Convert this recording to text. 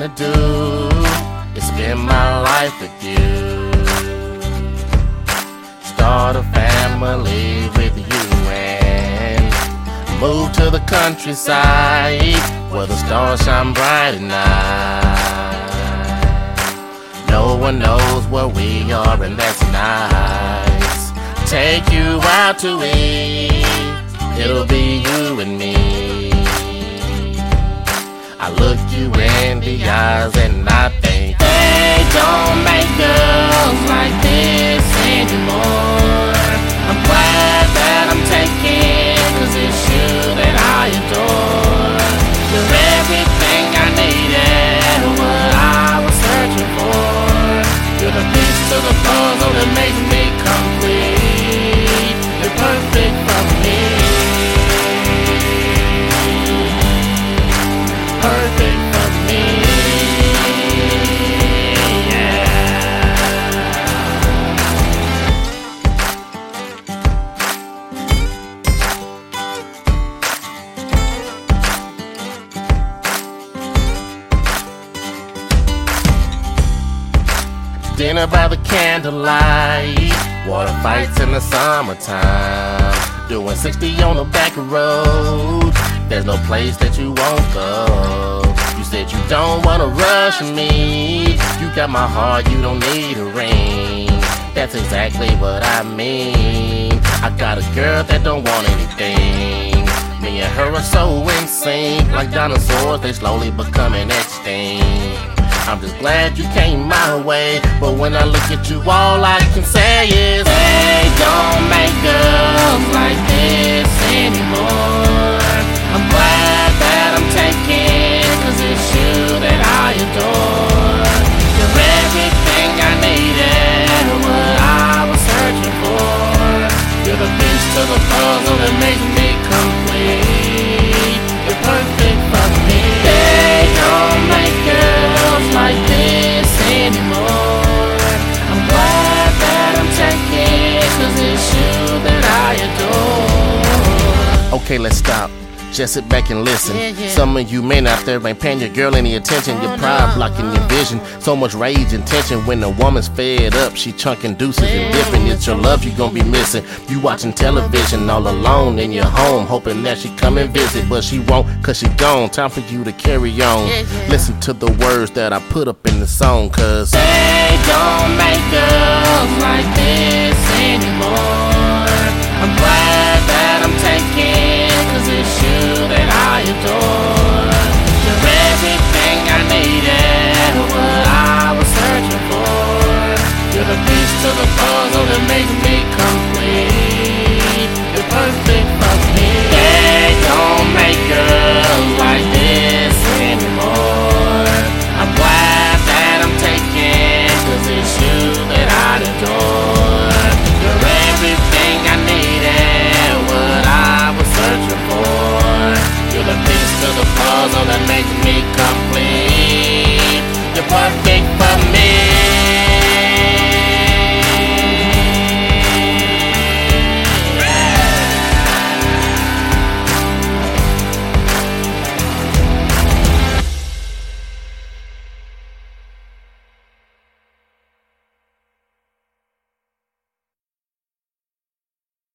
wanna do is spend my life with you, start a family with you, and move to the countryside where the stars shine bright at night. No one knows where we are, and that's nice. Take you out to eat, it'll be you and me. I look you in the eyes and I think they don't make girls like this anymore. I'm glad that I'm taking this issue that I adore. You're everything I needed, what I was searching for. You're the piece to the puzzle that makes me complete. You're perfect for me. Dinner by the candlelight, water fights in the summertime, doing 60 on the back road. There's no place that you won't go. You said you don't wanna rush me, you got my heart, you don't need a ring. That's exactly what I mean. I got a girl that don't want anything. Me and her are so in sync, like dinosaurs, they slowly becoming extinct. I'm just glad you came my way, but when I look at you, all I can say is they don't make girls like this anymore. I'm glad that I'm taking, cause it's you that I adore. You're everything I needed, what I was searching for. You're the piece to the puzzle that makes me complete. You're perfect for me. They don't make girls like this anymore. I'm glad that I'm taking, cause it's you that I adore. Okay, let's stop. Just sit back and listen. Some of you men out there ain't paying your girl any attention. Your pride blocking your vision. So much rage and tension. When a woman's fed up, she chunking deuces and dipping. It's your love you gon' be missing. You watching television all alone in your home, hoping that she come and visit, but she won't, cause she gone. Time for you to carry on. Listen to the words that I put up in the song, cause they don't make girls like this anymore. I'm glad that I'm taking, cause it's you that I adore. You're everything I needed, what I was searching for. You're the piece to the puzzle that makes me complete.